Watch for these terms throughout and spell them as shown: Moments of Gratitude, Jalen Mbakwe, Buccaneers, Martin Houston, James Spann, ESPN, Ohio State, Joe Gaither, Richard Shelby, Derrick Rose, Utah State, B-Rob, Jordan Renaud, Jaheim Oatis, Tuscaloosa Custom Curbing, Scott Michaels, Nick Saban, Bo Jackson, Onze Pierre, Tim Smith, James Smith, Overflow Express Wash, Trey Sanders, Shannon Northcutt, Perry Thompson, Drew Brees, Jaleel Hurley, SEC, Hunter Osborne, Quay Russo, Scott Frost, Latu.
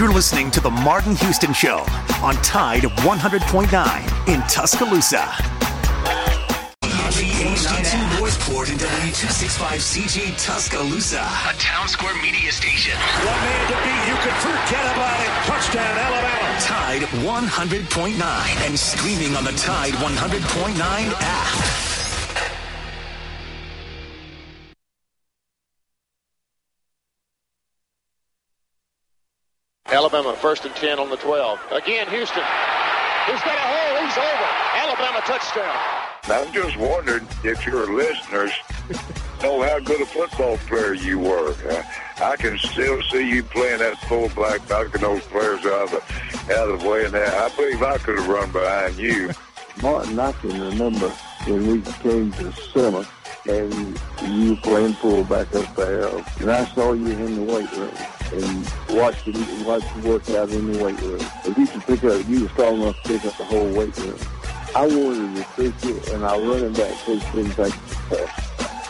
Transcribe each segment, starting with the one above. You're listening to The Martin Houston Show on Tide 100.9 in Tuscaloosa. Port in W265CG Tuscaloosa, a Town Square Media station. One man to beat, you could forget about it. Touchdown, Alabama. Tide 100.9 and streaming on the Tide 100.9 app. Alabama first and 10 on the 12. Again, Houston. He's got a hole. He's over. Alabama touchdown. I'm just wondering if your listeners know how good a football player you were. I can still see you playing that fullback, knocking those players out of the way. And I believe I could have run behind you. Martin, I can remember when we came to summer and you playing fullback up there. And I saw you in the weight room and watched you work out in the weight room. If you could pick up, you were strong enough to pick up the whole weight room. I wanted to fix it, and I run it back to things like that.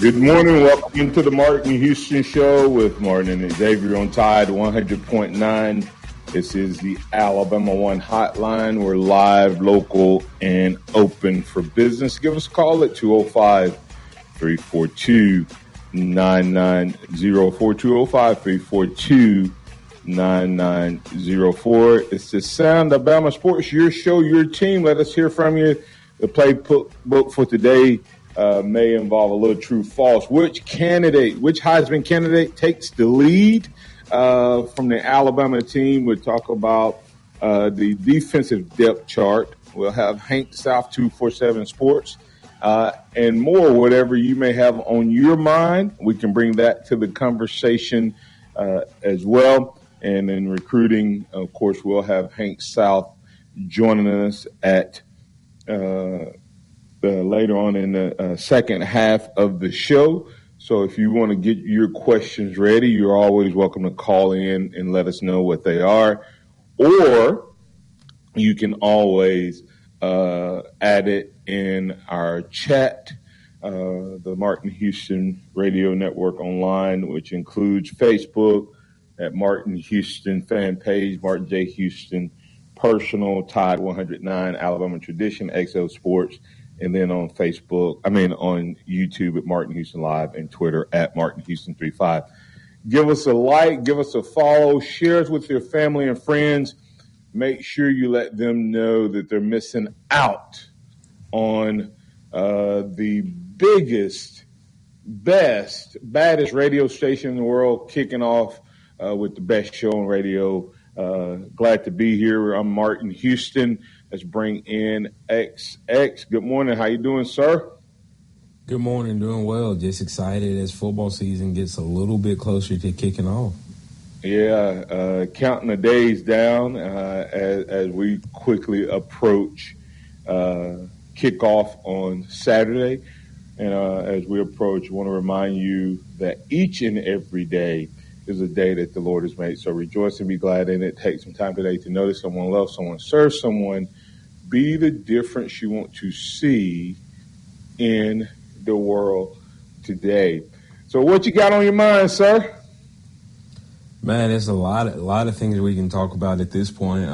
Good morning. Welcome into the Martin Houston Show with Martin and Xavier on Tide 100.9. This is the Alabama One Hotline. We're live, local, and open for business. Give us a call at 205-342-9904, 205-342-9904. It's the Sound of Alabama Sports, your show, your team. Let us hear from you. The playbook for today may involve a little true-false. Which Heisman candidate takes the lead from the Alabama team? We'll talk about the defensive depth chart. We'll have Hank South, 247 Sports, and more, whatever you may have on your mind. We can bring that to the conversation as well. And in recruiting, of course, we'll have Hank South joining us at later on in the second half of the show. So if you want to get your questions ready, you're always welcome to call in and let us know what they are. Or you can always add it in our chat, the Martin Houston Radio Network online, which includes Facebook at Martin Houston fan page, Martin J. Houston personal, Tide 109, Alabama Tradition, XO Sports, and then on on YouTube at Martin Houston Live and Twitter at Martin Houston 35. Give us a like, give us a follow, share us with your family and friends. Make sure you let them know that they're missing out on the biggest, best, baddest radio station in the world, kicking off with the best show on radio. Glad to be here. I'm Martin Houston. Let's bring in XX. Good morning. How you doing, sir? Good morning. Doing well. Just excited as football season gets a little bit closer to kicking off. Yeah, counting the days down as we quickly approach kickoff on Saturday. And as we approach, I want to remind you that each and every day is a day that the Lord has made. So rejoice and be glad in it. Take some time today to notice someone, love someone, serve someone. Be the difference you want to see in the world today. So what you got on your mind, sir? Man, there's a lot of things we can talk about at this point.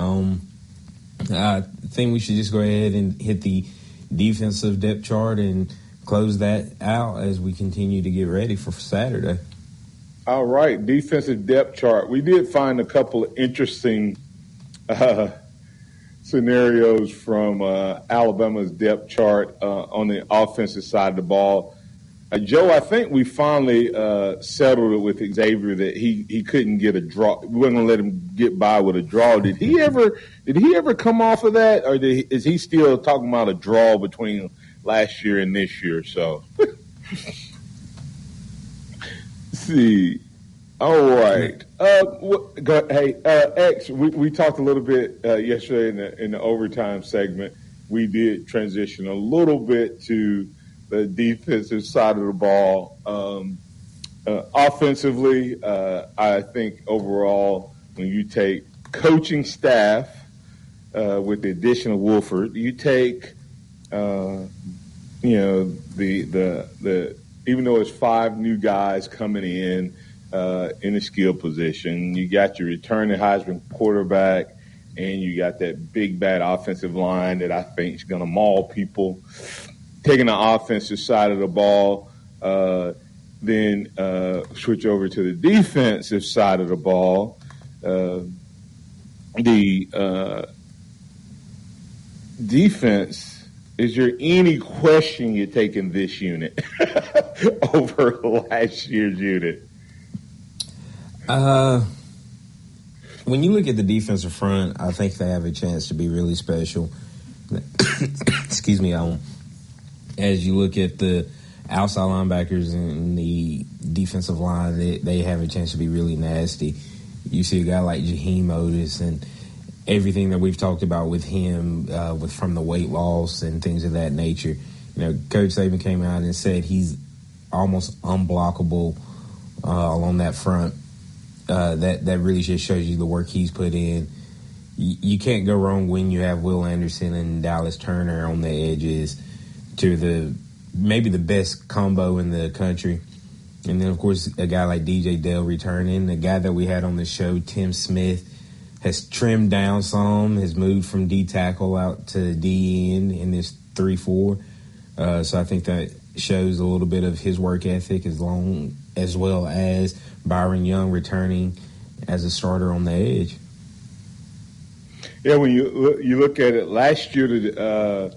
I think we should just go ahead and hit the defensive depth chart and close that out as we continue to get ready for Saturday. All right, defensive depth chart. We did find a couple of interesting scenarios from Alabama's depth chart on the offensive side of the ball. Joe, I think we finally settled it with Xavier that he couldn't get a draw. We weren't going to let him get by with a draw. Did he ever come off of that, or is he still talking about a draw between last year and this year? So. See, All right. X, we talked a little bit yesterday in the overtime segment. We did transition a little bit to the defensive side of the ball. Offensively, I think overall, when you take coaching staff with the addition of Wolford, you take, the even though it's five new guys coming in a skill position, you got your returning Heisman quarterback, and you got that big bad offensive line that I think is going to maul people. Taking the offensive side of the ball, then switch over to the defensive side of the ball. The defense, is there any question you take in this unit over last year's unit? When you look at the defensive front, I think they have a chance to be really special. Excuse me. As you look at the outside linebackers and the defensive line, they have a chance to be really nasty. You see a guy like Jaheim Oatis and everything that we've talked about with him, from the weight loss and things of that nature. You know, Coach Saban came out and said he's almost unblockable along that front. That really just shows you the work he's put in. You can't go wrong when you have Will Anderson and Dallas Turner on the edges to the maybe the best combo in the country. And then, of course, a guy like DJ Dale returning. The guy that we had on the show, Tim Smith, has trimmed down some, has moved from D-tackle out to D-end in this 3-4. So I think that shows a little bit of his work ethic, as well as Byron Young returning as a starter on the edge. Yeah, when you look at it, last year the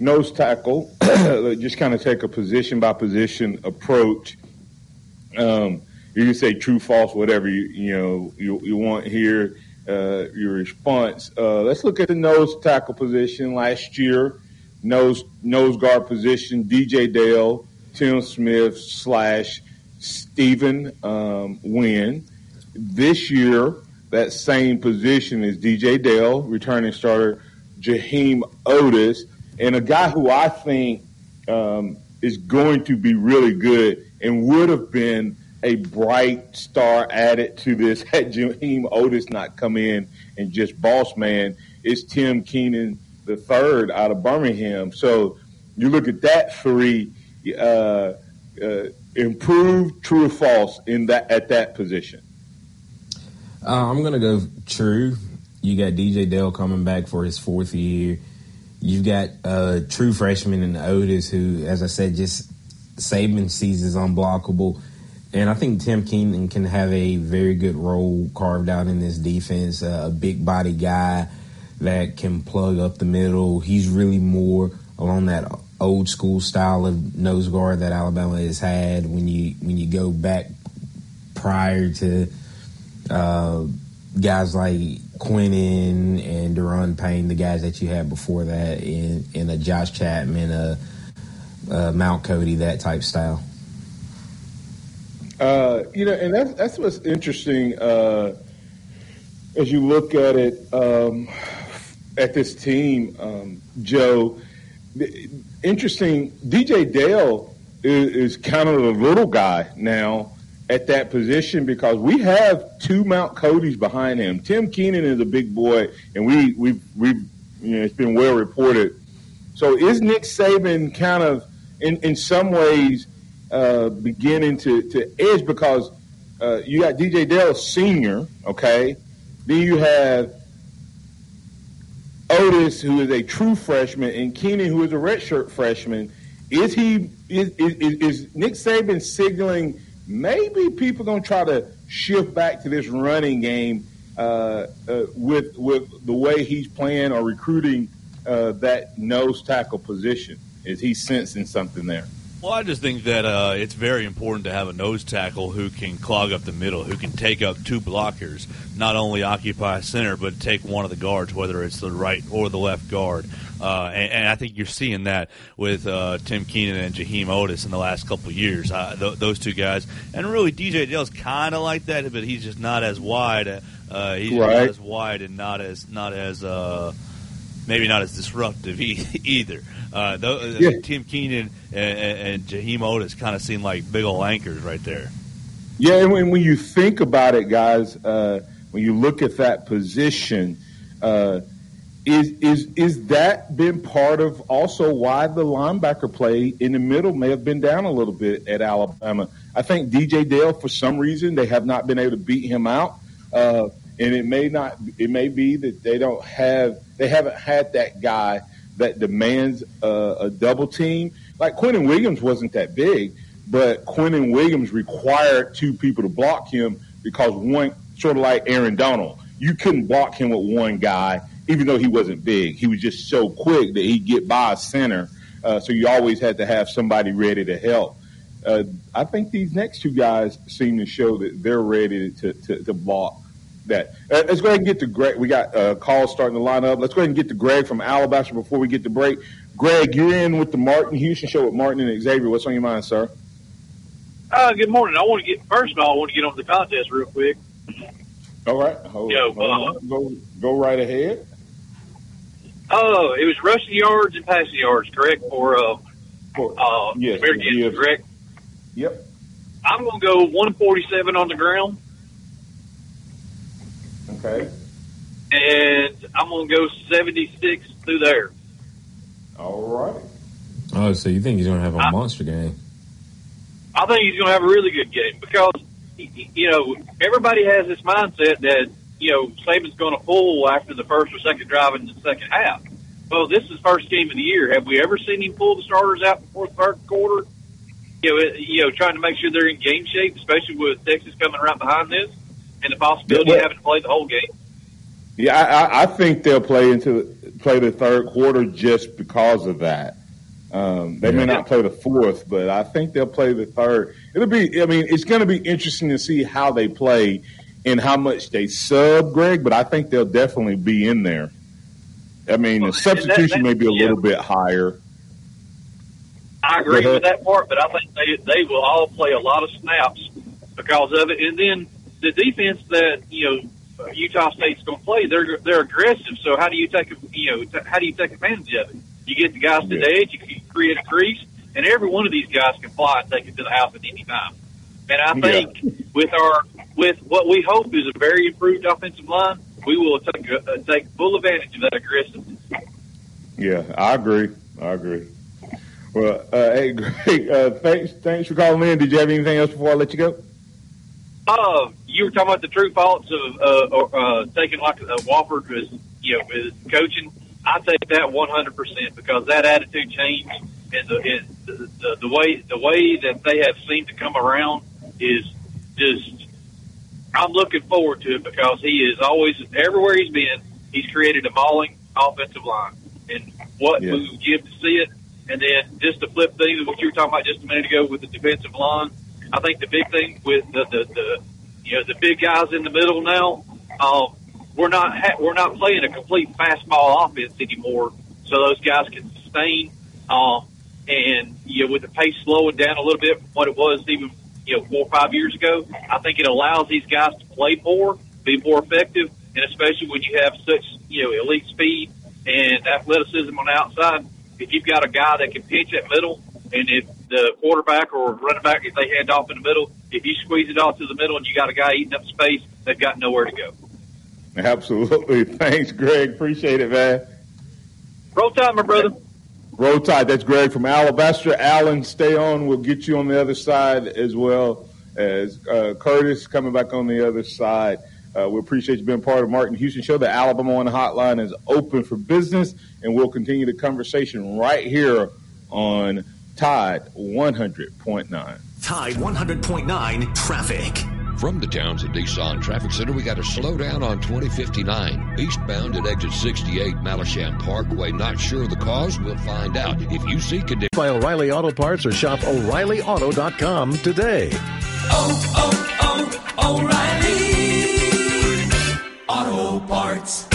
nose tackle, just kind of take a position-by-position approach. You can say true, false, whatever you want here, your response. Let's look at the nose tackle position last year, nose guard position, DJ Dale, Tim Smith / Stephen Wynn. This year, that same position is DJ Dale, returning starter, Jaheim Oatis, and a guy who I think is going to be really good and would have been a bright star added to this had Jaheim Oatis not come in and just boss man, is Tim Keenan the third out of Birmingham. So you look at that three, improved, true or false at that position? I'm going to go true. You got DJ Dale coming back for his fourth year. You've got a true freshman in Oatis who, as I said, just Saban sees is unblockable. And I think Tim Keenan can have a very good role carved out in this defense, a big body guy that can plug up the middle. He's really more along that old school style of nose guard that Alabama has had when you go back prior to guys like Quentin and Deron Payne, the guys that you had before that in a Josh Chapman, a Mount Cody, that type style. And that's what's interesting as you look at it, at this team, Joe. Interesting, DJ Dale is kind of a little guy now at that position because we have two Mount Codys behind him. Tim Keenan is a big boy, and we it's been well reported. So is Nick Saban kind of in some ways beginning to edge because you got DJ Dale senior, okay? Then you have Oatis, who is a true freshman, and Keenan, who is a redshirt freshman. Is Nick Saban signaling maybe people going to try to shift back to this running game with the way he's playing or recruiting that nose tackle position? Is he sensing something there? Well, I just think that it's very important to have a nose tackle who can clog up the middle, who can take up two blockers, not only occupy center, but take one of the guards, whether it's the right or the left guard. And I think you're seeing that with Tim Keenan and Jaheim Oatis in the last couple of years, those two guys. And really, DJ Dale's kind of like that, but he's just not as wide. He's right. Not as wide and maybe not as disruptive either. Tim Keenan and Jaheim Oatis kind of seem like big old anchors right there. Yeah, and when you think about it, guys, when you look at that position, is that been part of also why the linebacker play in the middle may have been down a little bit at Alabama? I think DJ Dale, for some reason, they have not been able to beat him out, and it may be that they haven't had that guy that demands a double team. Like Quentin Williams wasn't that big, but Quentin Williams required two people to block him because one, sort of like Aaron Donald, you couldn't block him with one guy, even though he wasn't big. He was just so quick that he'd get by a center, so you always had to have somebody ready to help. I think these next two guys seem to show that they're ready to block that. Let's go ahead and get to Greg. We got calls starting to line up. Let's go ahead and get to Greg from Alabaster before we get to break. Greg, you're in with the Martin Houston Show with Martin and Xavier. What's on your mind, sir? Good morning. First of all, I want to get on the contest real quick. All right. Go right ahead. Oh, it was rushing yards and passing yards, correct? Yes. Gibbs, correct? Yep. I'm going to go 147 on the ground. Okay. And I'm going to go 76 through there. All right. Oh, so you think he's going to have a monster game? I think he's going to have a really good game because, you know, everybody has this mindset that, you know, Saban's going to pull after the first or second drive in the second half. Well, this is the first game of the year. Have we ever seen him pull the starters out before the third quarter? You know, trying to make sure they're in game shape, especially with Texas coming right behind this and the possibility of having to play the whole game. Yeah, I think they'll play the third quarter just because of that. They may not play the fourth, but I think they'll play the third. It's going to be interesting to see how they play and how much they sub, Greg, but I think they'll definitely be in there. The substitution may be a little bit higher. I agree with that part, but I think they will all play a lot of snaps because of it. And then the defense that, you know, Utah State's going to play, they're aggressive. So how do you take advantage of it? You get the guys to the edge, you create a crease, and every one of these guys can fly and take it to the house at any time. And I think with what we hope is a very improved offensive line, we will take full advantage of that aggressiveness. Yeah, I agree. Well, hey, Greg, thanks for calling in. Did you have anything else before I let you go? You were talking about the true faults of taking like Wofford is coaching. I take that 100% because that attitude change and the way that they have seemed to come around is just. I'm looking forward to it because he is always everywhere he's been. He's created a mauling offensive line, and what we would give to see it. And then just to flip things, what you were talking about just a minute ago with the defensive line, I think the big thing with the big guys in the middle now. We're not playing a complete fastball offense anymore, so those guys can sustain. And with the pace slowing down a little bit from what it was even 4 or 5 years ago, I think it allows these guys to play more, be more effective, and especially when you have such elite speed and athleticism on the outside. If you've got a guy that can pinch that middle, and if the quarterback or running back, if they hand off in the middle, if you squeeze it off to the middle and you got a guy eating up space, they've got nowhere to go. Absolutely. Thanks, Greg. Appreciate it, man. Roll Tide, my brother. Roll Tide. That's Greg from Alabaster. Alan, stay on. We'll get you on the other side as well as Curtis coming back on the other side. We appreciate you being part of Martin Houston Show. The Alabama One Hotline is open for business, and we'll continue the conversation right here on Tide 100.9. Tide 100.9 traffic. From the Towns of Nissan Traffic Center, we got a slowdown on 2059. Eastbound at exit 68, Malisham Parkway. Not sure of the cause? We'll find out. If you see conditions. By O'Reilly Auto Parts or shop O'ReillyAuto.com today. Oh, O'Reilly Auto Parts.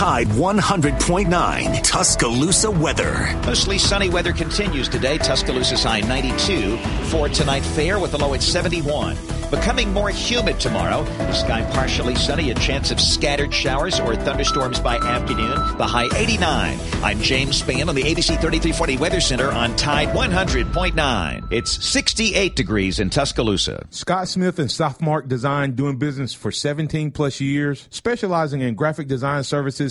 Tide 100.9 Tuscaloosa weather. Mostly sunny weather continues today. Tuscaloosa's high 92 for tonight. Fair with a low at 71. Becoming more humid tomorrow. The sky partially sunny. A chance of scattered showers or thunderstorms by afternoon. The high 89. I'm James Spann on the ABC 3340 Weather Center on Tide 100.9. It's 68 degrees in Tuscaloosa. Scott Smith and Softmark Design, doing business for 17 plus years, specializing in graphic design services,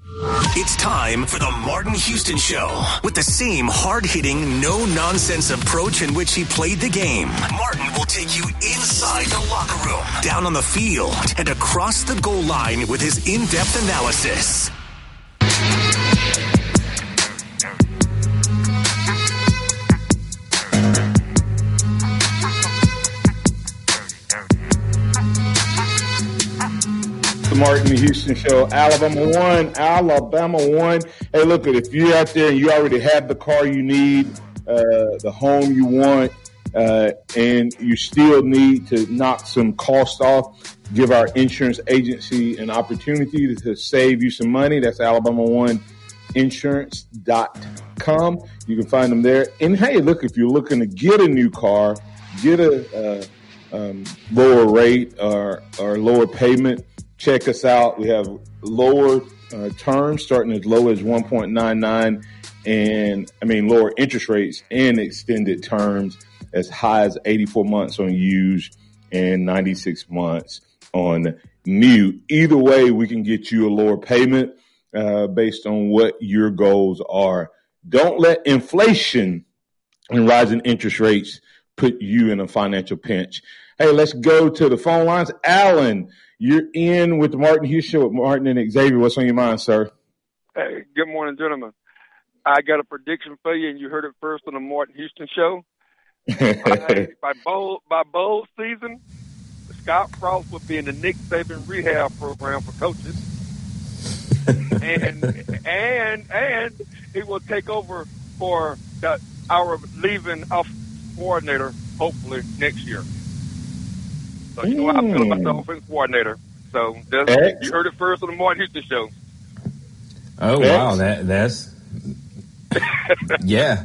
It's time for the Martin Houston Show. With the same hard-hitting, no-nonsense approach in which he played the game, Martin will take you inside the locker room, down on the field, and across the goal line with his in-depth analysis. The Martin Houston Show. Alabama 1. Hey, look, if you're out there and you already have the car you need, the home you want, and you still need to knock some cost off, give our insurance agency an opportunity to save you some money. That's Alabama1Insurance.com. You can find them there. And, hey, look, if you're looking to get a new car, get a lower rate or lower payment, check us out. We have lower terms starting as low as 1.99 lower interest rates and extended terms as high as 84 months on used and 96 months on new. Either way, we can get you a lower payment based on what your goals are. Don't let inflation and rising interest rates put you in a financial pinch. Hey, let's go to the phone lines. Alan, you're in with the Martin Houston Show with Martin and Xavier. What's on your mind, sir? Hey, good morning, gentlemen. I got a prediction for you, and you heard it first on the Martin Houston Show. by bowl season, Scott Frost would be in the Nick Saban rehab program for coaches, and he will take over for our leaving offensive coordinator hopefully next year. So you know how I feel about the offensive coordinator. So you heard it first on the Martin Houston Show. Oh, wow. That's – yeah.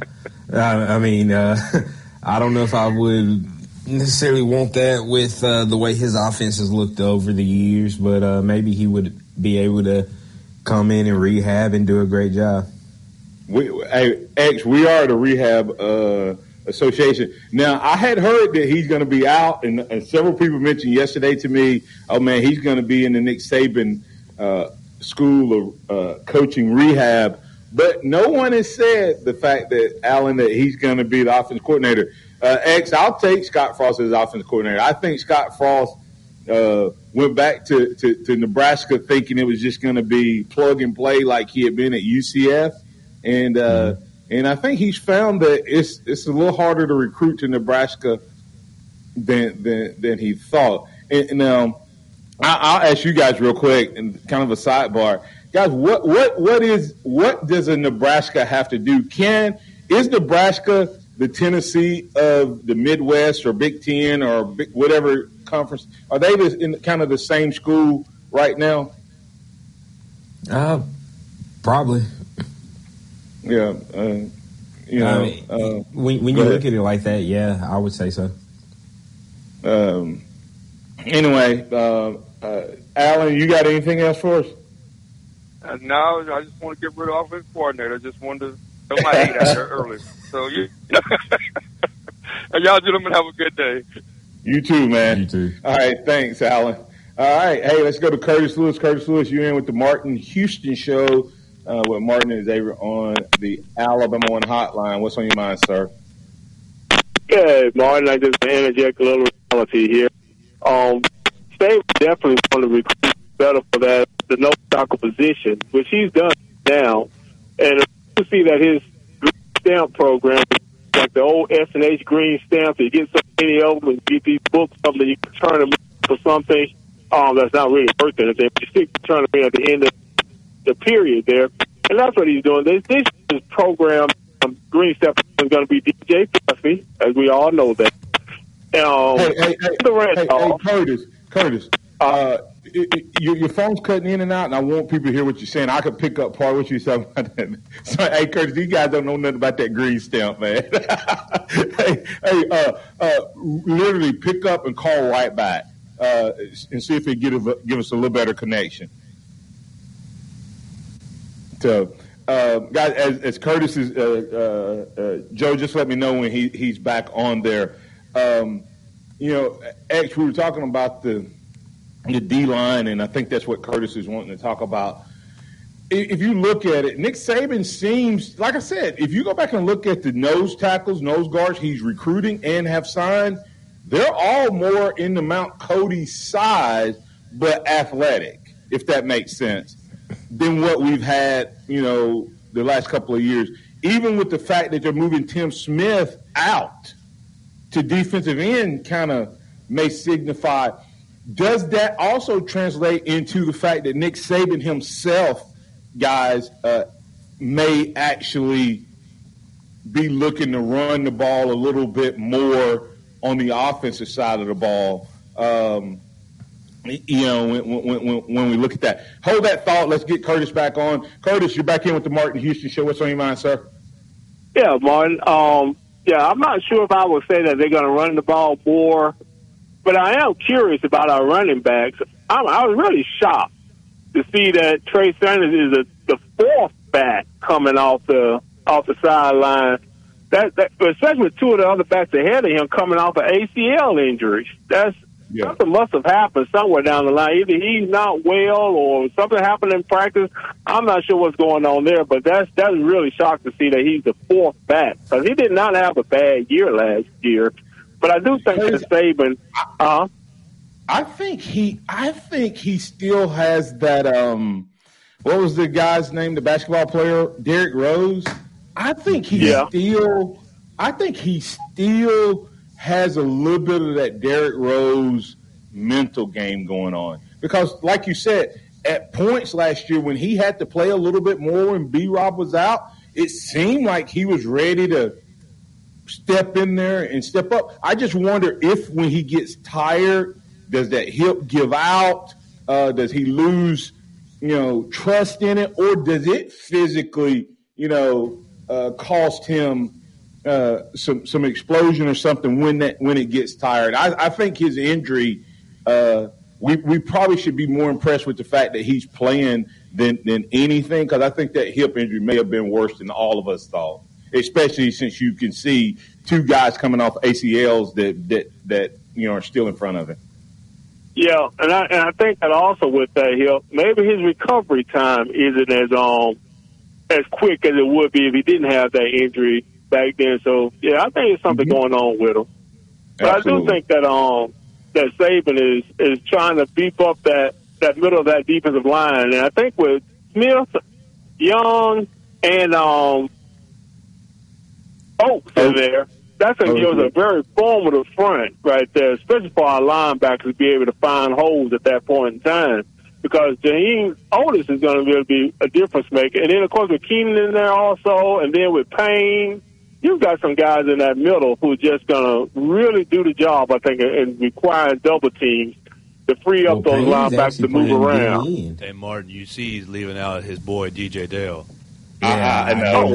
I don't know if I would necessarily want that with the way his offense has looked over the years, but maybe he would be able to come in and rehab and do a great job. We are the rehab association. Now, I had heard that he's going to be out, and several people mentioned yesterday to me, oh, man, he's going to be in the Nick Saban school of coaching rehab. But no one has said the fact that, Alan, that he's going to be the offensive coordinator. I'll take Scott Frost as offensive coordinator. I think Scott Frost went back to Nebraska thinking it was just going to be plug and play like he had been at UCF. And I think he's found that it's a little harder to recruit to Nebraska than he thought. And now, I'll ask you guys real quick, and kind of a sidebar, guys. What does a Nebraska have to do? Is Nebraska the Tennessee of the Midwest or Big Ten or whatever conference? Are they just in kind of the same school right now? Probably. Yeah, when you look at it like that, yeah, I would say so. Anyway, Alan, you got anything else for us? No, I just want to get rid of offensive coordinator. I just wanted to throw my heat out there early. So you, y'all gentlemen, have a good day. You too, man. You too. All right, thanks, Alan. All right, hey, let's go to Curtis Lewis. Curtis Lewis, you're in with the Martin Houston Show. With Martin and Xavier on the Alabama 1 hotline. What's on your mind, sir? Good, Martin. I just interject a little reality here. State definitely want to recruit better for that, the no tackle position, which he's done now. And you see that his stamp program is like the old S&H Green stamp. You get so many of them and get these books up and you can turn them for something. That's not really worth anything. You still turn them in at the end of the period there. And that's what he's doing. This is programmed. Green stamp is going to be DJ Duffy, as we all know that. Curtis. Your phone's cutting in and out, and I want people to hear what you're saying. I could pick up part of what you're saying about that. So, hey, Curtis, these guys don't know nothing about that green stamp, man. Literally pick up and call right back and see if they give us a little better connection. So, guys, as Curtis is Joe, just let me know when he's back on there. X, we were talking about the D-line, and I think that's what Curtis is wanting to talk about. If you look at it, Nick Saban seems, like I said, if you go back and look at the nose tackles, nose guards he's recruiting and have signed, they're all more in the Mount Cody size but athletic, if that makes sense, than what we've had, the last couple of years. Even with the fact that they're moving Tim Smith out to defensive end kind of may signify – does that also translate into the fact that Nick Saban himself, guys, may actually be looking to run the ball a little bit more on the offensive side of the ball? When we look at that, hold that thought. Let's get Curtis back on. Curtis, you're back in with the Martin Houston Show. What's on your mind, sir? Yeah, Martin. I'm not sure if I would say that they're going to run the ball more. But I am curious about our running backs. I was really shocked to see that Trey Sanders is the fourth back coming off the sideline. That especially with two of the other backs ahead of him coming off of ACL injuries. Something must have happened somewhere down the line. Either he's not well or something happened in practice. I'm not sure what's going on there, but that's really shocked to see that he's the fourth back because he did not have a bad year last year. But I do think that Saban. I think he still has that. What was the guy's name? The basketball player, Derrick Rose. I think he still has a little bit of that Derrick Rose mental game going on because, like you said, at points last year when he had to play a little bit more and B-Rob was out, it seemed like he was ready to step in there and step up. I just wonder if when he gets tired, does that hip give out? Does he lose, trust in it? Or does it physically, cost him some explosion or something when it gets tired? I think his injury, we probably should be more impressed with the fact that he's playing than anything because I think that hip injury may have been worse than all of us thought. Especially since you can see two guys coming off ACLs that are still in front of him. Yeah, and I think that also with that hip, maybe his recovery time isn't as quick as it would be if he didn't have that injury back then. So yeah, I think there's something going on with him. But absolutely. I do think that that Saban is trying to beef up that middle of that defensive line, and I think with Smith, Young, and Oaks in there. That's a very formative front right there, especially for our linebackers to be able to find holes at that point in time because Jaheim Oatis is going to really be a difference maker. And then, of course, with Keenan in there also, and then with Payne, you've got some guys in that middle who are just going to really do the job, I think, and require double teams to free up those linebackers to move around. Hey, Martin, you see he's leaving out his boy, DJ Dale. Dale ain't no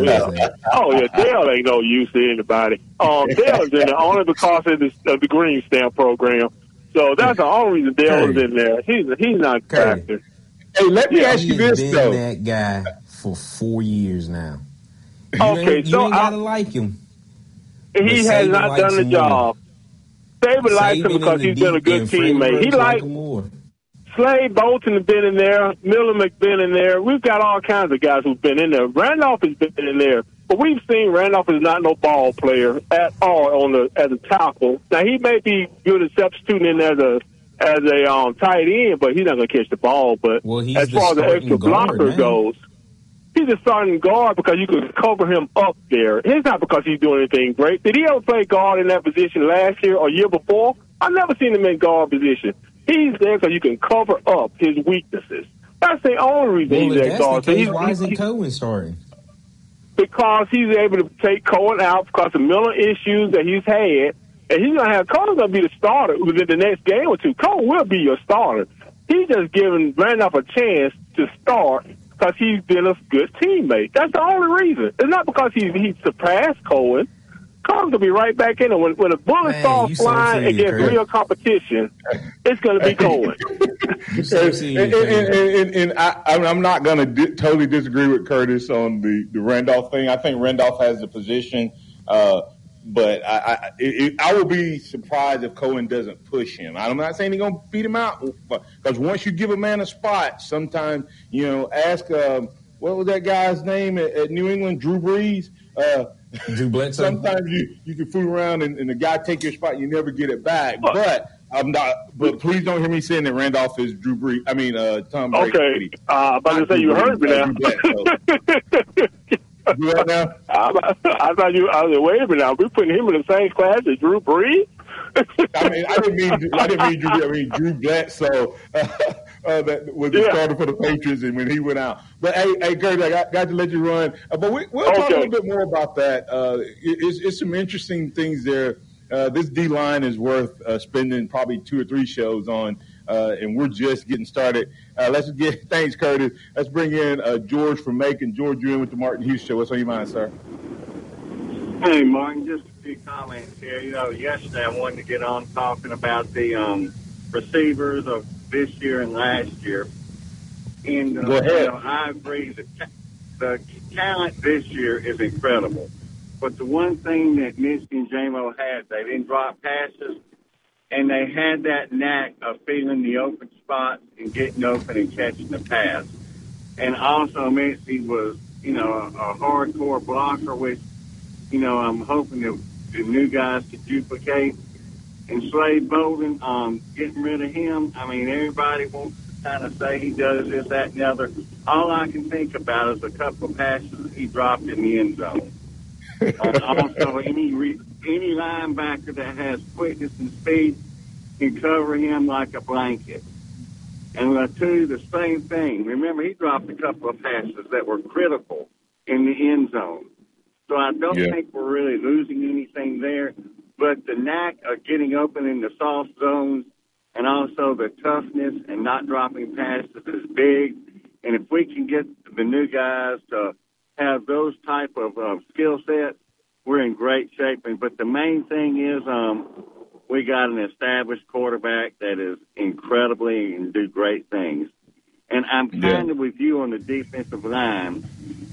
use to anybody. Dale's in there only because of the green stamp program. So that's the only reason Dale's in there. He's not practicing. Hey, let me ask you this, though. He's been that guy for 4 years now. You ain't got to like him. He has not done the job. Saban likes him because he's been a good teammate. He likes more. Slade Bolden has been in there. Miller McBean been in there. We've got all kinds of guys who've been in there. Randolph has been in there. But we've seen Randolph is not no ball player at all as a tackle. Now, he may be good at substituting in there as a tight end, but he's not going to catch the ball. But as far as the extra blocker goes, He's a starting guard because you could cover him up there. It's not because he's doing anything great. Did he ever play guard in that position last year or year before? I've never seen him in guard position. He's there because you can cover up his weaknesses. That's the only reason he's at guard. So why isn't Cohen starting? Because he's able to take Cohen out because of mental issues that he's had. And he's going to have Cohen's going to be the starter within the next game or two. Cohen will be your starter. He's just giving Randolph a chance to start because he's been a good teammate. That's the only reason. It's not because he surpassed Cohen. Cohen's going to be right back in. And when a bullet starts flying against real competition, it's going to be Cohen. I'm not going to totally disagree with Curtis on the Randolph thing. I think Randolph has the position, but I will be surprised if Cohen doesn't push him. I'm not saying he's going to beat him out, because once you give a man a spot, sometimes, you know, ask what was that guy's name at New England, Drew Brees? Drew Bledsoe. Sometimes you can fool around and the guy take your spot, and you never get it back. But I'm not. But please don't hear me saying that Randolph is Drew Brees. I mean, Tom Brady. Okay, I'm about to say you heard me now. Right now? I thought you. I was like, wait a minute. Now we're putting him in the same class as Drew Brees. I didn't mean Drew. I mean Drew Bledsoe that was the starter for the Patriots, and when he went out. But hey, Gert, I got to let you run. But we'll talk a little bit more about that. It's some interesting things there. This D line is worth spending probably 2 or 3 shows on. And we're just getting started. Thanks, Curtis. Let's bring in George from Macon. George, you're in with the Martin Houston Show. What's on your mind, sir? Hey, Martin, just a few comments here. You know, yesterday I wanted to get on talking about the receivers of this year and last year. And go ahead. You know, I agree that the talent this year is incredible. But the one thing that Mitch and J-Mo had, they didn't drop passes. And they had that knack of feeling the open spots and getting open and catching the pass. And also, Mitzi was, you know, a hardcore blocker, which, you know, I'm hoping that the new guys could duplicate. And Slade Bolden, getting rid of him, I mean, everybody wants to kind of say he does this, that, and the other. All I can think about is a couple of passes he dropped in the end zone. Also, any linebacker that has quickness and speed can cover him like a blanket. And Latu, the same thing. Remember, he dropped a couple of passes that were critical in the end zone. So I don't think we're really losing anything there. But the knack of getting open in the soft zones and also the toughness and not dropping passes is big. And if we can get the new guys to have those type of skill sets, we're in great shape. But the main thing is we got an established quarterback that is incredibly and do great things. And I'm kind of with you on the defensive line.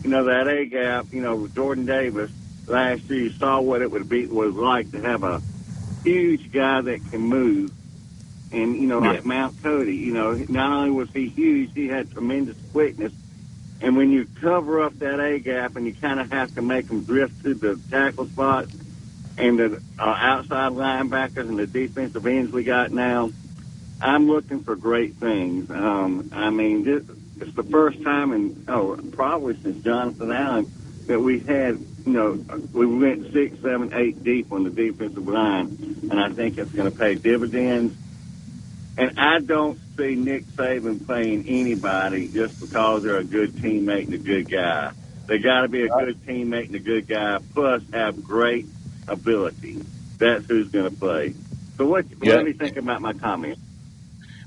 You know, that A-gap, you know, Jordan Davis last year, you saw what it would be was like to have a huge guy that can move. And, you know, like Mount Cody, you know, not only was he huge, he had tremendous quickness. And when you cover up that A-gap and you kind of have to make them drift to the tackle spots and the outside linebackers and the defensive ends we got now, I'm looking for great things. I mean, it's the first time in probably since Jonathan Allen that we had, you know, we went 6, 7, 8 deep on the defensive line, and I think it's going to pay dividends. And I don't see Nick Saban playing anybody just because they're a good teammate and a good guy. They got to be a good teammate and a good guy, plus have great ability. That's who's going to play. So what do you think about my comment?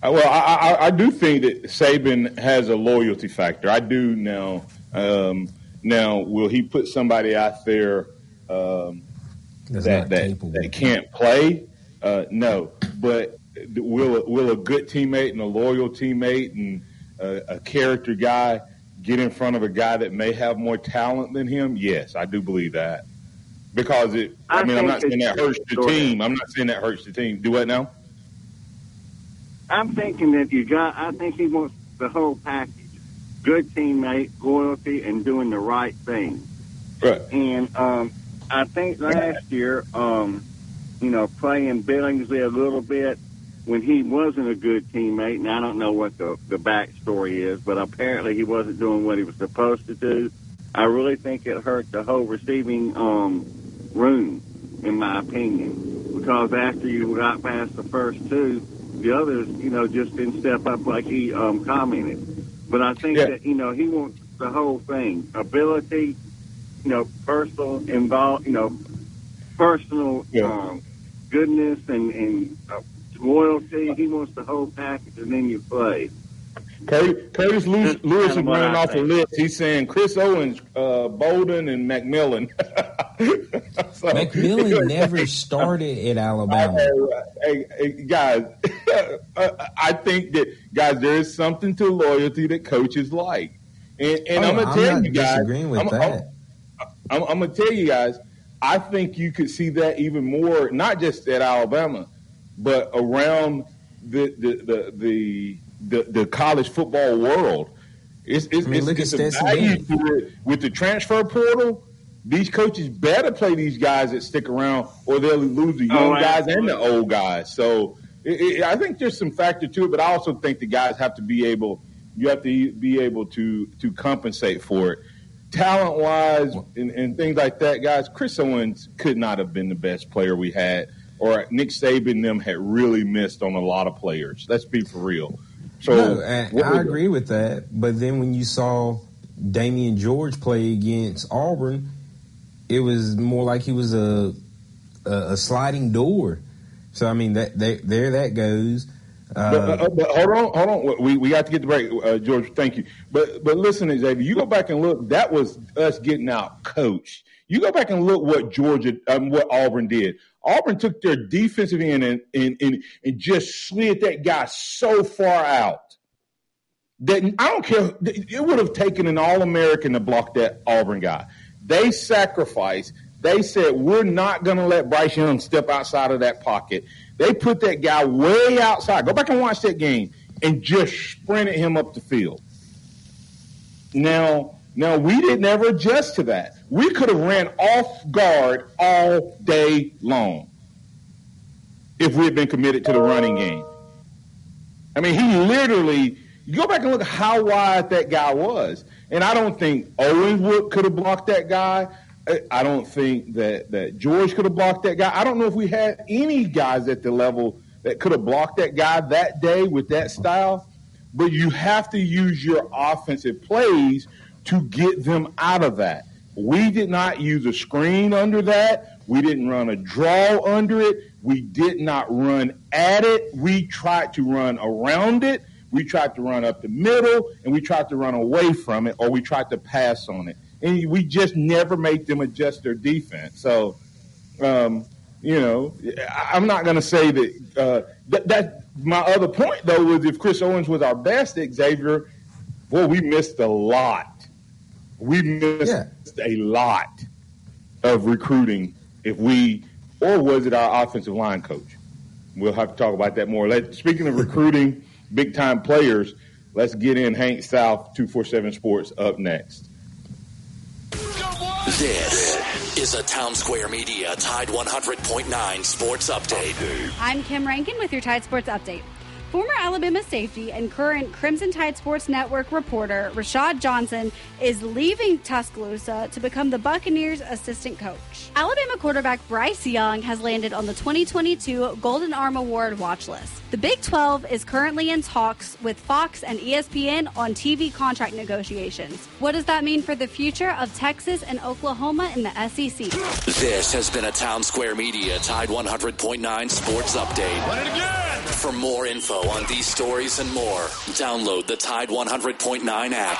Well, I do think that Saban has a loyalty factor. I do now. Now, will he put somebody out there that can't play? No, but will a good teammate and a loyal teammate and a character guy get in front of a guy that may have more talent than him? Yes, I do believe that. Because I'm not saying that hurts the team. I'm not saying that hurts the team. Do what now? I'm thinking that I think he wants the whole package. Good teammate, loyalty, and doing the right thing. Right. And I think last year, you know, playing Billingsley a little bit, when he wasn't a good teammate, and I don't know what the backstory is, but apparently he wasn't doing what he was supposed to do. I really think it hurt the whole receiving room, in my opinion, because after you got past the first two, the others, you know, just didn't step up like he commented. But I think that, you know, he wants the whole thing, ability, you know, personal goodness and loyalty. He wants the whole package, and then you play. Curtis Lewis is running off a list. He's saying Chris Owens, Bolden, and McMillan. So, McMillan never started at Alabama. Hey, guys, I think that, guys, there is something to loyalty that coaches like. And I'm going to tell you guys. I'm going to tell you guys, I think you could see that even more, not just at Alabama, but around the college football world. It's a value to it. With the transfer portal, these coaches better play these guys that stick around, or they'll lose the young guys and the old guys. So I think there's some factor to it, but I also think the guys have to be able. You have to be able to compensate for it, talent wise and things like that. Guys, Chris Owens could not have been the best player we had, or Nick Saban and them had really missed on a lot of players. Let's be for real. So no, I agree with that. But then when you saw Damian George play against Auburn, it was more like he was a sliding door. So, I mean, there that goes. But hold on. We got to get the break, George. Thank you. But listen, Xavier, you go back and look. That was us getting out coached. You go back and look what what Auburn did. Auburn took their defensive end and just slid that guy so far out that I don't care. It would have taken an All-American to block that Auburn guy. They sacrificed. They said, we're not going to let Bryce Young step outside of that pocket. They put that guy way outside. Go back and watch that game and just sprinted him up the field. Now we didn't ever adjust to that. We could have ran off guard all day long if we had been committed to the running game. I mean, he literally – you go back and look how wide that guy was. And I don't think Owens could have blocked that guy. I don't think that George could have blocked that guy. I don't know if we had any guys at the level that could have blocked that guy that day with that style. But you have to use your offensive plays to get them out of that. We did not use a screen under that. We didn't run a draw under it. We did not run at it. We tried to run around it. We tried to run up the middle, and we tried to run away from it, or we tried to pass on it. And we just never made them adjust their defense. So, you know, I'm not going to say that that my other point, though, was if Chris Owens was our best, Xavier, boy, we missed a lot. We missed a lot of recruiting or was it our offensive line coach? We'll have to talk about that more. Speaking of recruiting big-time players, let's get in Hank South, 247 Sports, up next. This is a Town Square Media Tide 100.9 Sports Update. I'm Kim Rankin with your Tide Sports Update. Former Alabama safety and current Crimson Tide Sports Network reporter Rashad Johnson is leaving Tuscaloosa to become the Buccaneers' assistant coach. Alabama quarterback Bryce Young has landed on the 2022 Golden Arm Award watch list. The Big 12 is currently in talks with Fox and ESPN on TV contract negotiations. What does that mean for the future of Texas and Oklahoma in the SEC? This has been a Town Square Media Tide 100.9 Sports Update. Run it again! For more info on these stories and more, download the Tide 100.9 app.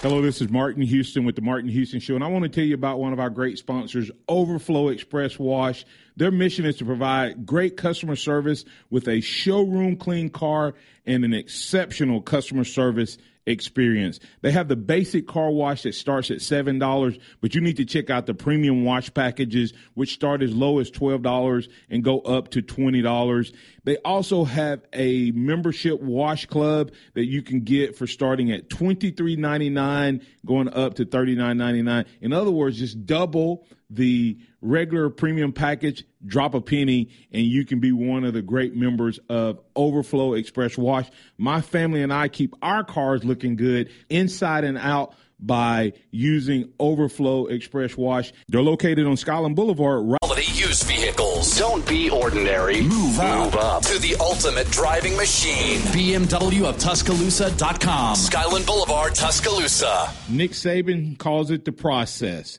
Hello, this is Martin Houston with the Martin Houston Show, and I want to tell you about one of our great sponsors, Overflow Express Wash. Their mission is to provide great customer service with a showroom clean car and an exceptional customer service experience. They have the basic car wash that starts at $7, but you need to check out the premium wash packages, which start as low as $12 and go up to $20. They also have a membership wash club that you can get for starting at $23.99, going up to $39.99. In other words, just double the regular premium package, drop a penny, and you can be one of the great members of Overflow Express Wash. My family and I keep our cars looking good inside and out by using Overflow Express Wash. They're located on Skyland Boulevard. Quality used vehicles. Don't be ordinary. Move up to the ultimate driving machine. BMW of Tuscaloosa.com. Skyland Boulevard, Tuscaloosa. Nick Saban calls it the process.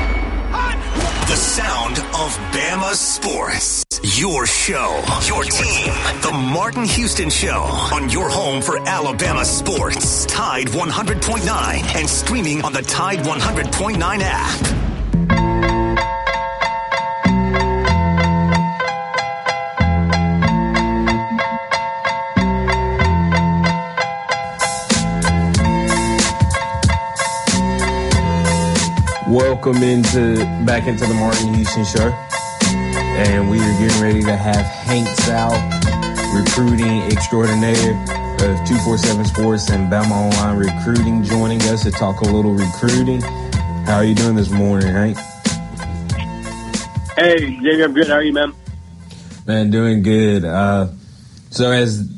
The sound of Bama sports. Your show, your team, the Martin Houston Show, on your home for Alabama sports. Tide 100.9 and streaming on the Tide 100.9 app. Welcome back into the Martin Houston Show, and we are getting ready to have Hank South, recruiting extraordinaire of 247 Sports and Bama Online Recruiting, joining us to talk a little recruiting. How are you doing this morning, Hank? Hey, Xavier, I'm good. How are you, man? Man, doing good. So as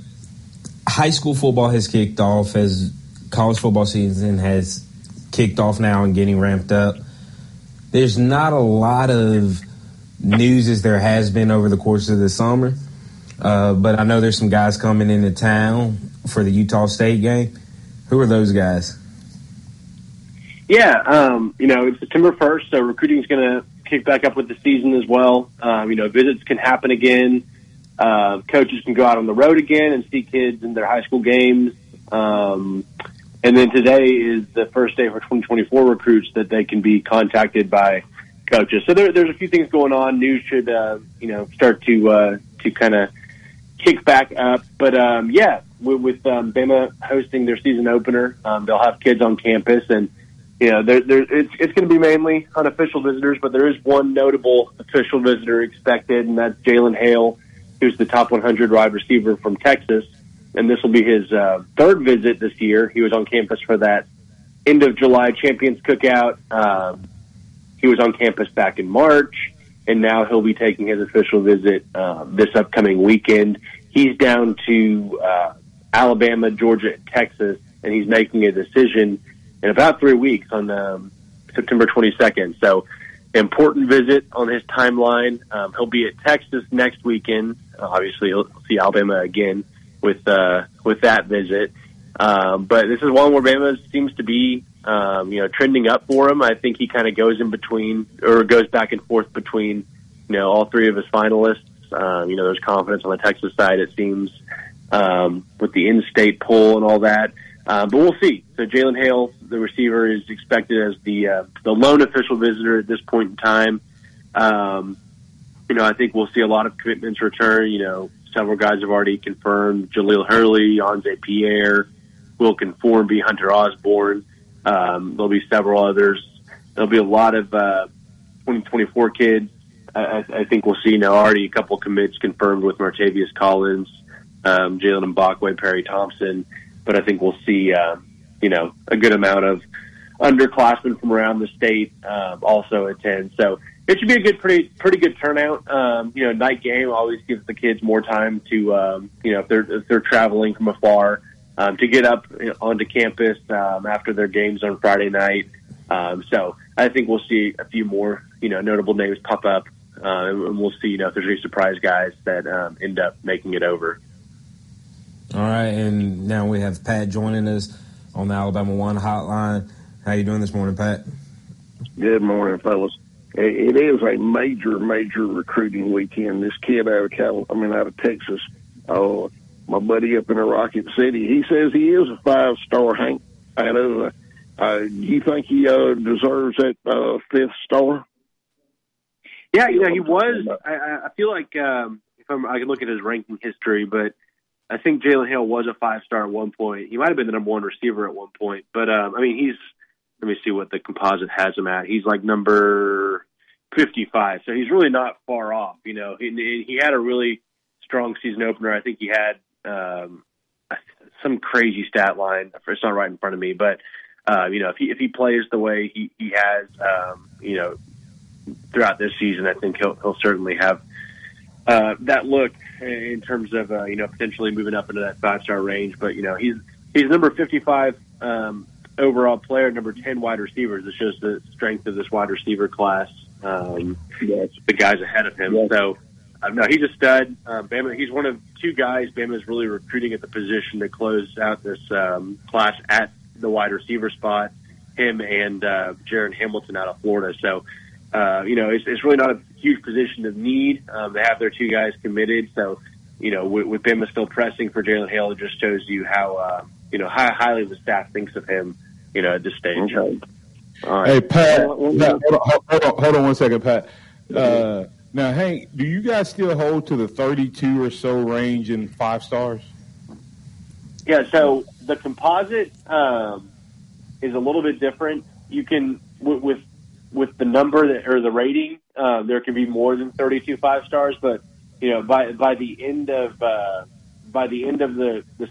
high school football has kicked off, as college football season has kicked off now and getting ramped up, there's not a lot of news as there has been over the course of the summer, but I know there's some guys coming into town for the Utah State game. Who are those guys? Yeah, it's September 1st, so recruiting's going to kick back up with the season as well. Visits can happen again. Coaches can go out on the road again and see kids in their high school games. And then today is the first day for 2024 recruits that they can be contacted by coaches. So there's a few things going on. News should, start to kind of kick back up. But, with Bama hosting their season opener, they'll have kids on campus. And, it's going to be mainly unofficial visitors, but there is one notable official visitor expected, and that's Jalen Hale, who's the top 100 wide receiver from Texas. And this will be his third visit this year. He was on campus for that end of July Champions Cookout. He was on campus back in March, and now he'll be taking his official visit this upcoming weekend. He's down to Alabama, Georgia, and Texas, and he's making a decision in about 3 weeks on September 22nd. So, important visit on his timeline. He'll be at Texas next weekend. Obviously, he'll see Alabama again with that visit. But this is one where Bama seems to be, trending up for him. I think he kind of goes in between, or goes back and forth between, all three of his finalists. There's confidence on the Texas side, it seems, with the in-state poll and all that. But we'll see. So Jalen Hale, the receiver, is expected as the lone official visitor at this point in time. I think we'll see a lot of commitments return. Several guys have already confirmed: Jaleel Hurley, Onze Pierre, Will Conformby, Hunter Osborne. There'll be several others. There'll be a lot of 2024 kids. I think we'll see already a couple commits confirmed with Martavius Collins, Jalen Mbakwe, Perry Thompson. But I think we'll see, a good amount of underclassmen from around the state also attend. So it should be a good, pretty good turnout. Night game always gives the kids more time to, if they're traveling from afar, to get up onto campus after their games on Friday night. So I think we'll see a few more, notable names pop up And we'll see, if there's any surprise guys that end up making it over. All right, and now we have Pat joining us on the Alabama One Hotline. How you doing this morning, Pat? Good morning, fellas. It is a major, major recruiting weekend. This kid out of Texas, my buddy up in the Rocket City, he says he is a five-star, Hank. You think he deserves that fifth star? Yeah, he was. I feel like I can look at his ranking history, but I think Jalen Hale was a five-star at one point. He might have been the number one receiver at one point. But, let me see what the composite has him at. He's like number 55, so he's really not far off. He had a really strong season opener. I think he had some crazy stat line. It's not right in front of me, but, if he plays the way he has, throughout this season, I think he'll certainly have that look in terms of potentially moving up into that five-star range. But he's number 55 overall player, number 10 wide receivers. It shows the strength of this wide receiver class. Yes. The guys ahead of him. Yes. So no, he's a stud. Bama. He's one of two guys Bama is really recruiting at the position to close out this class at the wide receiver spot. Him and Jaron Hamilton out of Florida. So. It's really not a huge position of need. They have their two guys committed. So, with Bama still pressing for Jalen Hale, it just shows you how, how highly the staff thinks of him, at this stage. Okay. All right. Hey, Pat, hold on 1 second, Pat. Now, Hank, do you guys still hold to the 32 or so range in five stars? Yeah, so the composite is a little bit different. You can, with the number or the rating, there can be more than 32 5 stars, but by the end of the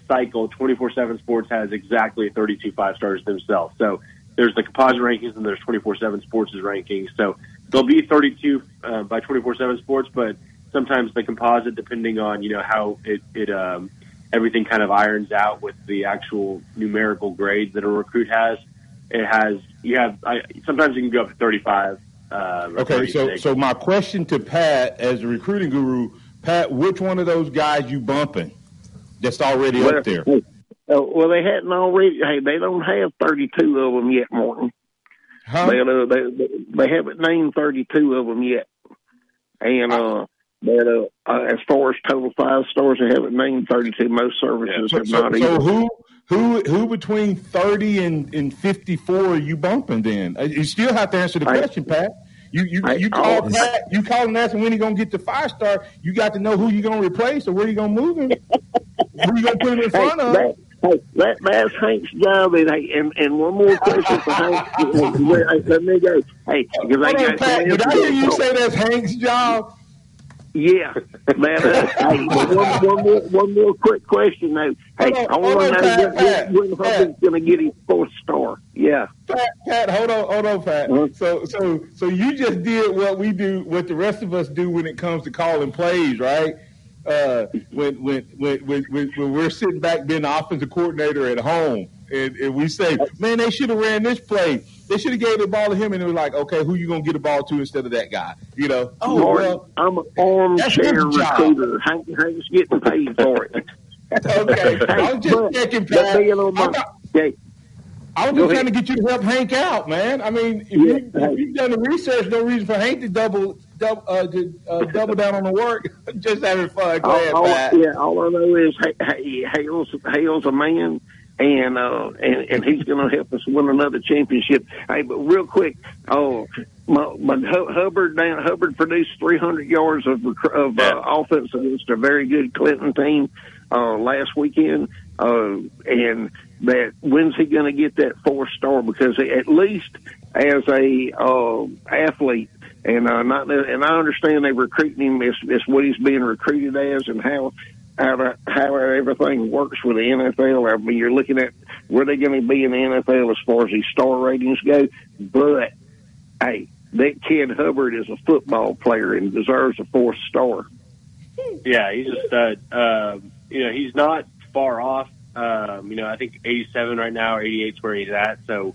cycle, 247 Sports has exactly 32 5 stars themselves. So there's the composite rankings and there's 247 Sports' rankings. So there'll be 32 by 247 Sports, but sometimes the composite, depending on how it everything kind of irons out with the actual numerical grades that a recruit has. Sometimes you can go up to 35. Okay, so my question to Pat, as a recruiting guru, Pat, which one of those guys you bumping that's already up there? Well, they hadn't already. Hey, they don't have 32 of them yet, Martin. Huh? They haven't named 32 of them yet. And as far as total five stars, they haven't named 32. Most services have not either. So who between 30 and 54 are you bumping then? You still have to answer the question, Pat. You call Pat, you call him asking when he's going to get the five-star. You got to know who you're going to replace or where you're going to move him. Who you going to put him in front of. That's Hank's job. And one more question for Hank. Let me go. Hey, because Pat, did I hear you say that's Hank's job? Yeah, man. Hey, one more quick question though. Hey, I want to know when going to get his fourth star. Yeah, Pat, hold on, Pat. Uh-huh. So you just did what we do, what the rest of us do when it comes to calling plays, right? When we're sitting back being the offensive coordinator at home, and we say, man, they should have ran this play. They should have gave the ball to him, and it was like, okay, who you gonna get the ball to instead of that guy? Oh, Martin, well, I'm an armchair recruiter. Hank's getting paid for it. Okay, I'm just checking, Pat. I was just trying to get you to help Hank out, man. I mean, if you've done the research, no reason for Hank to double down on the work. Just having fun. Go ahead, Pat. Yeah, all I know is Hale's a man. And he's going to help us win another championship. Hey, but real quick, Hubbard produced 300 yards of offense against a very good Clinton team last weekend. And that when's he going to get that four star? Because at least as a athlete, and I understand they recruiting him as what he's being recruited as and how everything works with the NFL. I mean, you're looking at where they're going to be in the NFL as far as these star ratings go. But, hey, that kid Hubbard is a football player and deserves a fourth star. Yeah, he's a stud. He's not far off. I think 87 right now, or 88 is where he's at. So,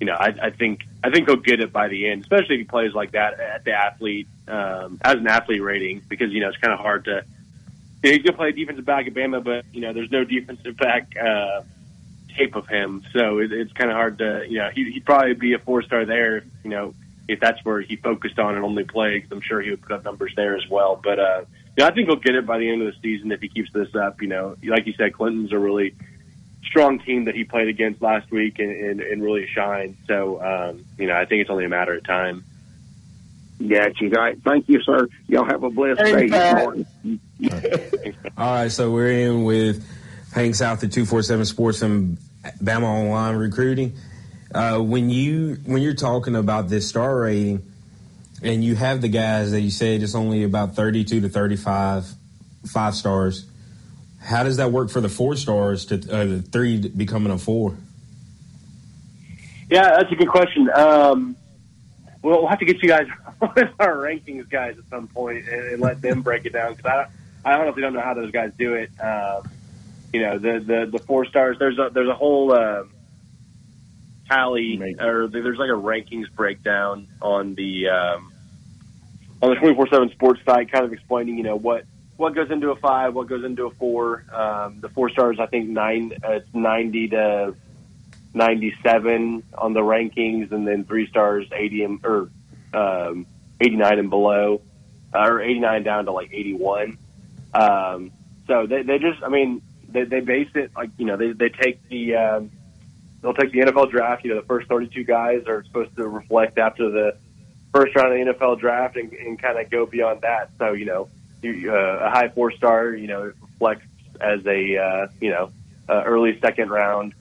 you know, I think he'll get it by the end, especially if he plays like that at the athlete, as an athlete rating, because, you know, it's kind of hard to, you know, he's going to play defensive back at Bama, but, you know, there's no defensive back tape of him. So it's kind of hard to, you know, he'd probably be a four-star there, you know, if that's where he focused on and only played. I'm sure he would put up numbers there as well. But, yeah, I think he'll get it by the end of the season if he keeps this up. You know, like you said, Clinton's a really strong team that he played against last week and really shined. So, you know, I think it's only a matter of time. Gotcha. All right. Thank you, sir. Y'all have a blessed day. All right. So we're in with Hank South at 247 Sports and Bama Online Recruiting. When you're talking about this star rating, and you have the guys that you said it's only about 32 to 35 five stars, how does that work for the four stars to the three becoming a four? Yeah, that's a good question. We'll have to get you guys on our rankings guys at some point and let them break it down, because I honestly don't know how those guys do it. You know, the four stars, there's a whole tally, or there's like a rankings breakdown on the 247 Sports side, kind of explaining, you know, what goes into a five, what goes into a four. The four stars, I think 90 to 97 on the rankings, and then three stars 89 and below, or 89 down to like 81. So they just, I mean, they base it like, you know, they take the they'll take the NFL draft. You know, the first 32 guys are supposed to reflect after the first round of the NFL draft, and kind of go beyond that. So, you know, a high four star, you know, it reflects as a you know, early second round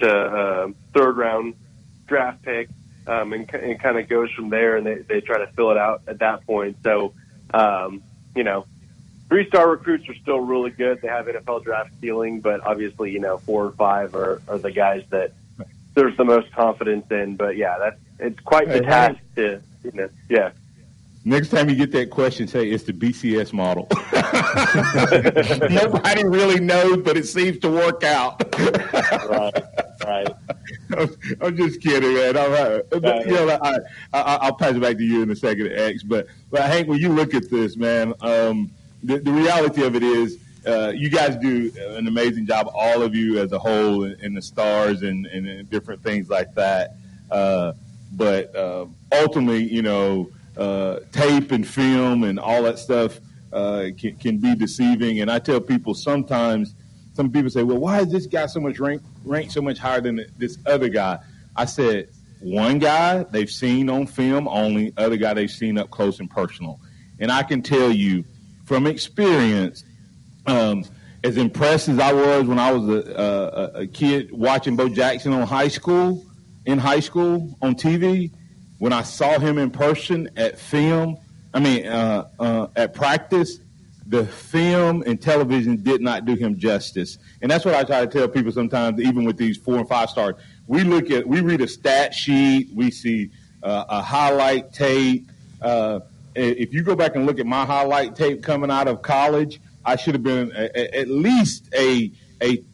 to third round draft pick, and kind of goes from there. And they try to fill it out at that point. So, you know, three star recruits are still really good. They have NFL draft ceiling, but obviously, you know, four or five are the guys that there's the most confidence in. But yeah, it's quite the task to, you know, yeah. Next time you get that question, say it's the BCS model. Nobody really knows, but it seems to work out. Right. I'm just kidding, man. All right. But, you know, I'll pass it back to you in a second, X. But Hank, when you look at this, man, the reality of it is, you guys do an amazing job, all of you as a whole, and the stars and different things like that. But ultimately, you know, tape and film and all that stuff can be deceiving. And I tell people sometimes, some people say, well, why is this guy so much ranked so much higher than this other guy? I said, one guy they've seen on film only, other guy they've seen up close and personal. And I can tell you from experience, as impressed as I was when I was a kid watching Bo Jackson in high school on TV, when I saw him in person at practice, the film and television did not do him justice. And that's what I try to tell people sometimes, even with these four and five stars. We read a stat sheet, we see a highlight tape. If you go back and look at my highlight tape coming out of college, I should have been at least a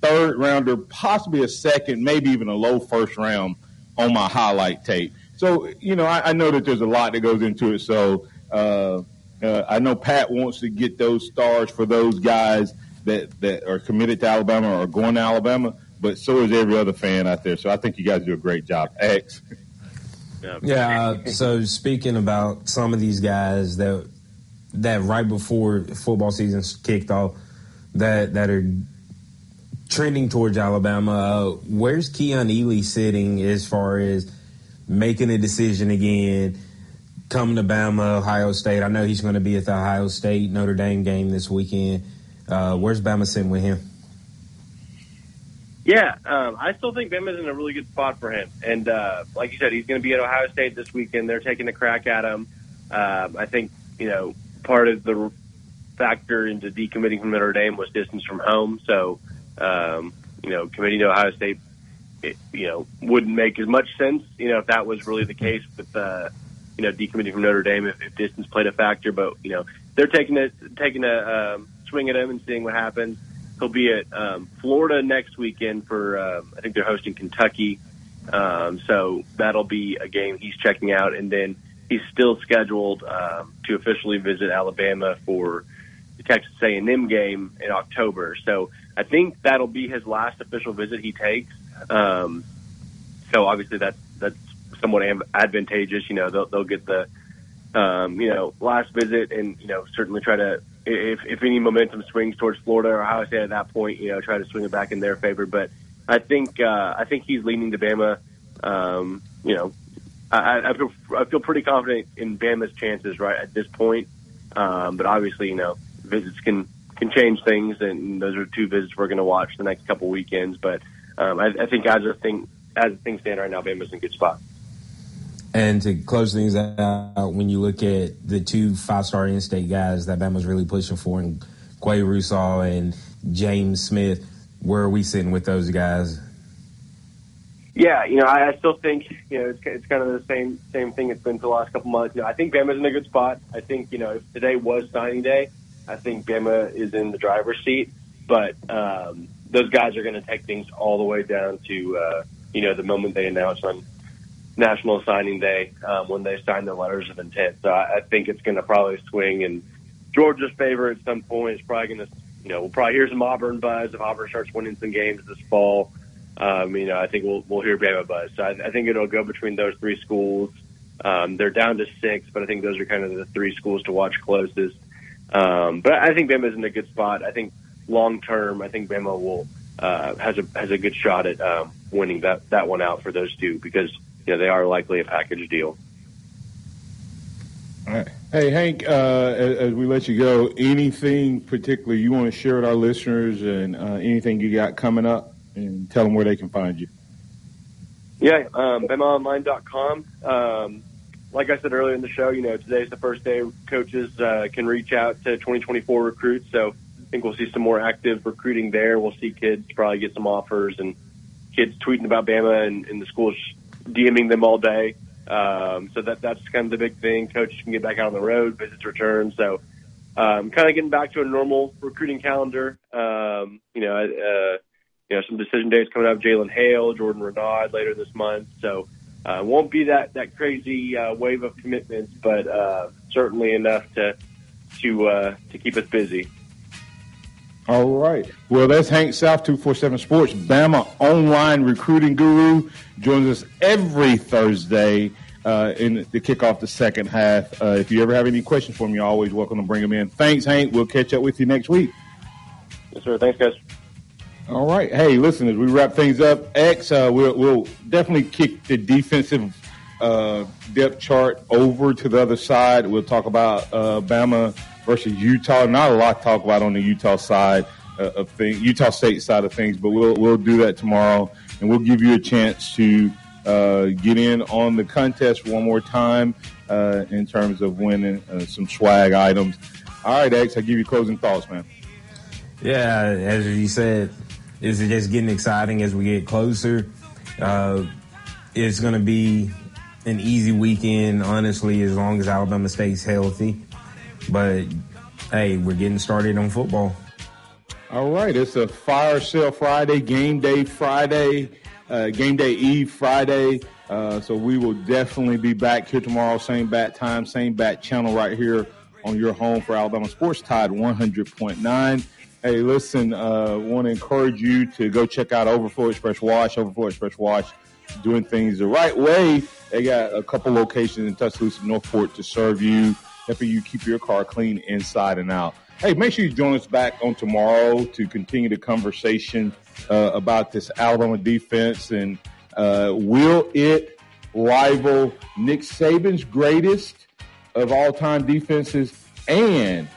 third rounder, possibly a second, maybe even a low first round on my highlight tape. So, you know, I know that there's a lot that goes into it. So I know Pat wants to get those stars for those guys that are committed to Alabama or going to Alabama, but so is every other fan out there. So I think you guys do a great job. X. Yeah. So speaking about some of these guys that right before football season kicked off that are trending towards Alabama, where's Keon Ely sitting as far as making a decision again, coming to Bama, Ohio State? I know he's going to be at the Ohio State Notre Dame game this weekend. Where's Bama sitting with him? Yeah, I still think Bama's in a really good spot for him. And like you said, he's going to be at Ohio State this weekend. They're taking a crack at him. I think, you know, part of the factor into decommitting from Notre Dame was distance from home. So, you know, committing to Ohio State, it, you know, wouldn't make as much sense, you know, if that was really the case with, you know, decommitting from Notre Dame, if distance played a factor. But, you know, they're taking a swing at him and seeing what happens. He'll be at Florida next weekend for I think they're hosting Kentucky So that'll be a game he's checking out. And then he's still scheduled to officially visit Alabama for the Texas A&M game in October. So I think that'll be his last official visit he takes. So obviously that's somewhat advantageous. You know, they'll get the last visit, and certainly try to, if any momentum swings towards Florida or Ohio State at that point, try to swing it back in their favor. But I think he's leaning to Bama. I feel pretty confident in Bama's chances right at this point. But obviously, visits can change things, and those are two visits we're going to watch the next couple weekends. But I think as things stand right now, Bama's in a good spot. And to close things out, when you look at the 2 5-star in-state guys that Bama's really pushing for, and Quay Russo and James Smith, where are we sitting with those guys? Yeah, I still think, it's kind of the same thing it's been for the last couple months. I think Bama's in a good spot. I think, if today was signing day, I think Bama is in the driver's seat. But those guys are going to take things all the way down to, the moment they announce on National Signing Day when they sign the letters of intent. So I think it's going to probably swing in Georgia's favor at some point. It's probably going to, we'll probably hear some Auburn buzz if Auburn starts winning some games this fall. I think we'll hear Bama buzz. So I think it'll go between those three schools. They're down to 6, but I think those are kind of the three schools to watch closest. But I think Bama's in a good spot. I think long term, I think Bama will has a good shot at winning that one out for those two, because they are likely a package deal. All right. Hey, Hank, as we let you go, anything particular you want to share with our listeners, and anything you got coming up? And tell them where they can find you. Yeah, BamaOnline.com. Like I said earlier in the show, today's the first day coaches can reach out to 2024 recruits. So I think we'll see some more active recruiting there. We'll see kids probably get some offers, and kids tweeting about Bama, and the schools DMing them all day. So that's kind of the big thing. Coaches can get back out on the road, visits return. So kind of getting back to a normal recruiting calendar. Some decision days coming up, Jalen Hale, Jordan Renaud later this month. So it won't be that crazy wave of commitments, but certainly enough to keep us busy. All right. Well, that's Hank South, 247 Sports, Bama Online recruiting guru. Joins us every Thursday to kick off the second half. If you ever have any questions for me, you're always welcome to bring them in. Thanks, Hank. We'll catch up with you next week. Yes, sir. Thanks, guys. All right. Hey, listen, as we wrap things up, X, we'll definitely kick the defensive depth chart over to the other side. We'll talk about Bama versus Utah. Not a lot to talk about on the Utah side of things, Utah State side of things, but we'll do that tomorrow, and we'll give you a chance to get in on the contest one more time in terms of winning some swag items. All right, X, I'll give you closing thoughts, man. Yeah, as you said, it's just getting exciting as we get closer. It's going to be an easy weekend, honestly, as long as Alabama stays healthy. But, hey, we're getting started on football. All right, it's a Fire Sale Friday, Game Day Eve Friday. So we will definitely be back here tomorrow, same bat time, same bat channel right here on your home for Alabama Sports, Tide 100.9. Hey, listen, want to encourage you to go check out Overflow Express Wash. Overflow Express Wash, doing things the right way. They got a couple locations in Tuscaloosa, Northport to serve you, helping you keep your car clean inside and out. Hey, make sure you join us back on tomorrow to continue the conversation about this Alabama defense. And will it rival Nick Saban's greatest of all-time defenses, and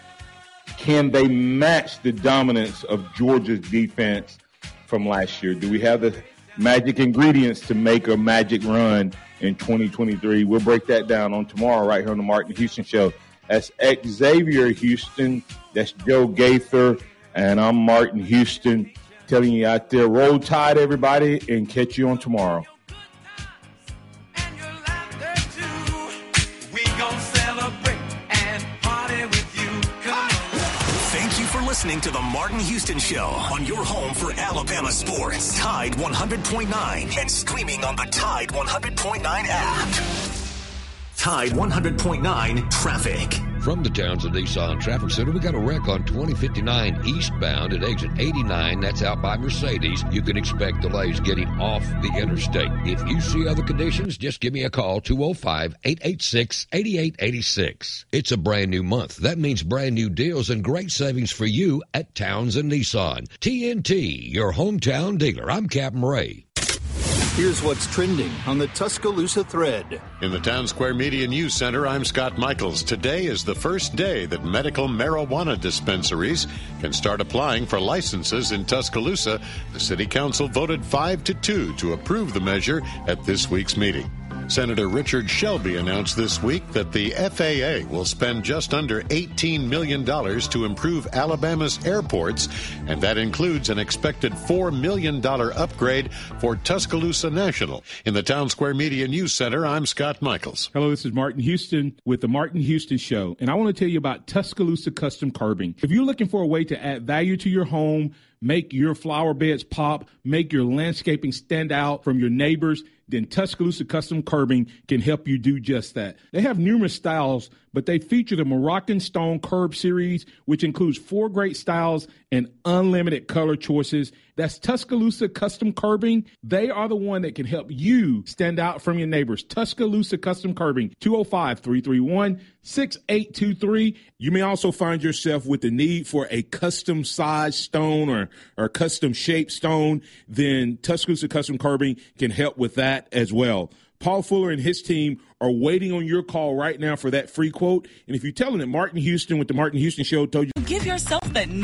can they match the dominance of Georgia's defense from last year? Do we have the magic ingredients to make a magic run in 2023? We'll break that down on tomorrow right here on the Martin Houston Show. That's Xavier Houston. That's Joe Gaither. And I'm Martin Houston, telling you out there, roll Tide, everybody, and catch you on tomorrow. listening to The Martin Houston Show on your home for Alabama sports, Tide 100.9, and streaming on the Tide 100.9 app. Tide 100.9 traffic. From the Townsend Nissan Traffic Center, we got a wreck on 2059 eastbound at exit 89. That's out by Mercedes. You can expect delays getting off the interstate. If you see other conditions, just give me a call, 205-886-8886. It's a brand new month. That means brand new deals and great savings for you at Townsend Nissan. TNT, your hometown dealer. I'm Captain Ray. Here's what's trending on the Tuscaloosa Thread. In the Town Square Media News Center, I'm Scott Michaels. Today is the first day that medical marijuana dispensaries can start applying for licenses in Tuscaloosa. The City Council voted 5-2 to approve the measure at this week's meeting. Senator Richard Shelby announced this week that the FAA will spend just under $18 million to improve Alabama's airports, and that includes an expected $4 million upgrade for Tuscaloosa National. In the Town Square Media News Center, I'm Scott Michaels. Hello, this is Martin Houston with the Martin Houston Show, and I want to tell you about Tuscaloosa Custom Curbing. If you're looking for a way to add value to your home, make your flower beds pop, make your landscaping stand out from your neighbors, then Tuscaloosa Custom Curbing can help you do just that. They have numerous styles, but they feature the Moroccan Stone Curb Series, which includes 4 great styles and unlimited color choices. That's Tuscaloosa Custom Curbing. They are the one that can help you stand out from your neighbors. Tuscaloosa Custom Curbing, 205-331-6823. You may also find yourself with the need for a custom size stone or custom shaped stone. Then Tuscaloosa Custom Curbing can help with that as well. Paul Fuller and his team are waiting on your call right now for that free quote. And if you tell them that Martin Houston with the Martin Houston Show told you, give yourself that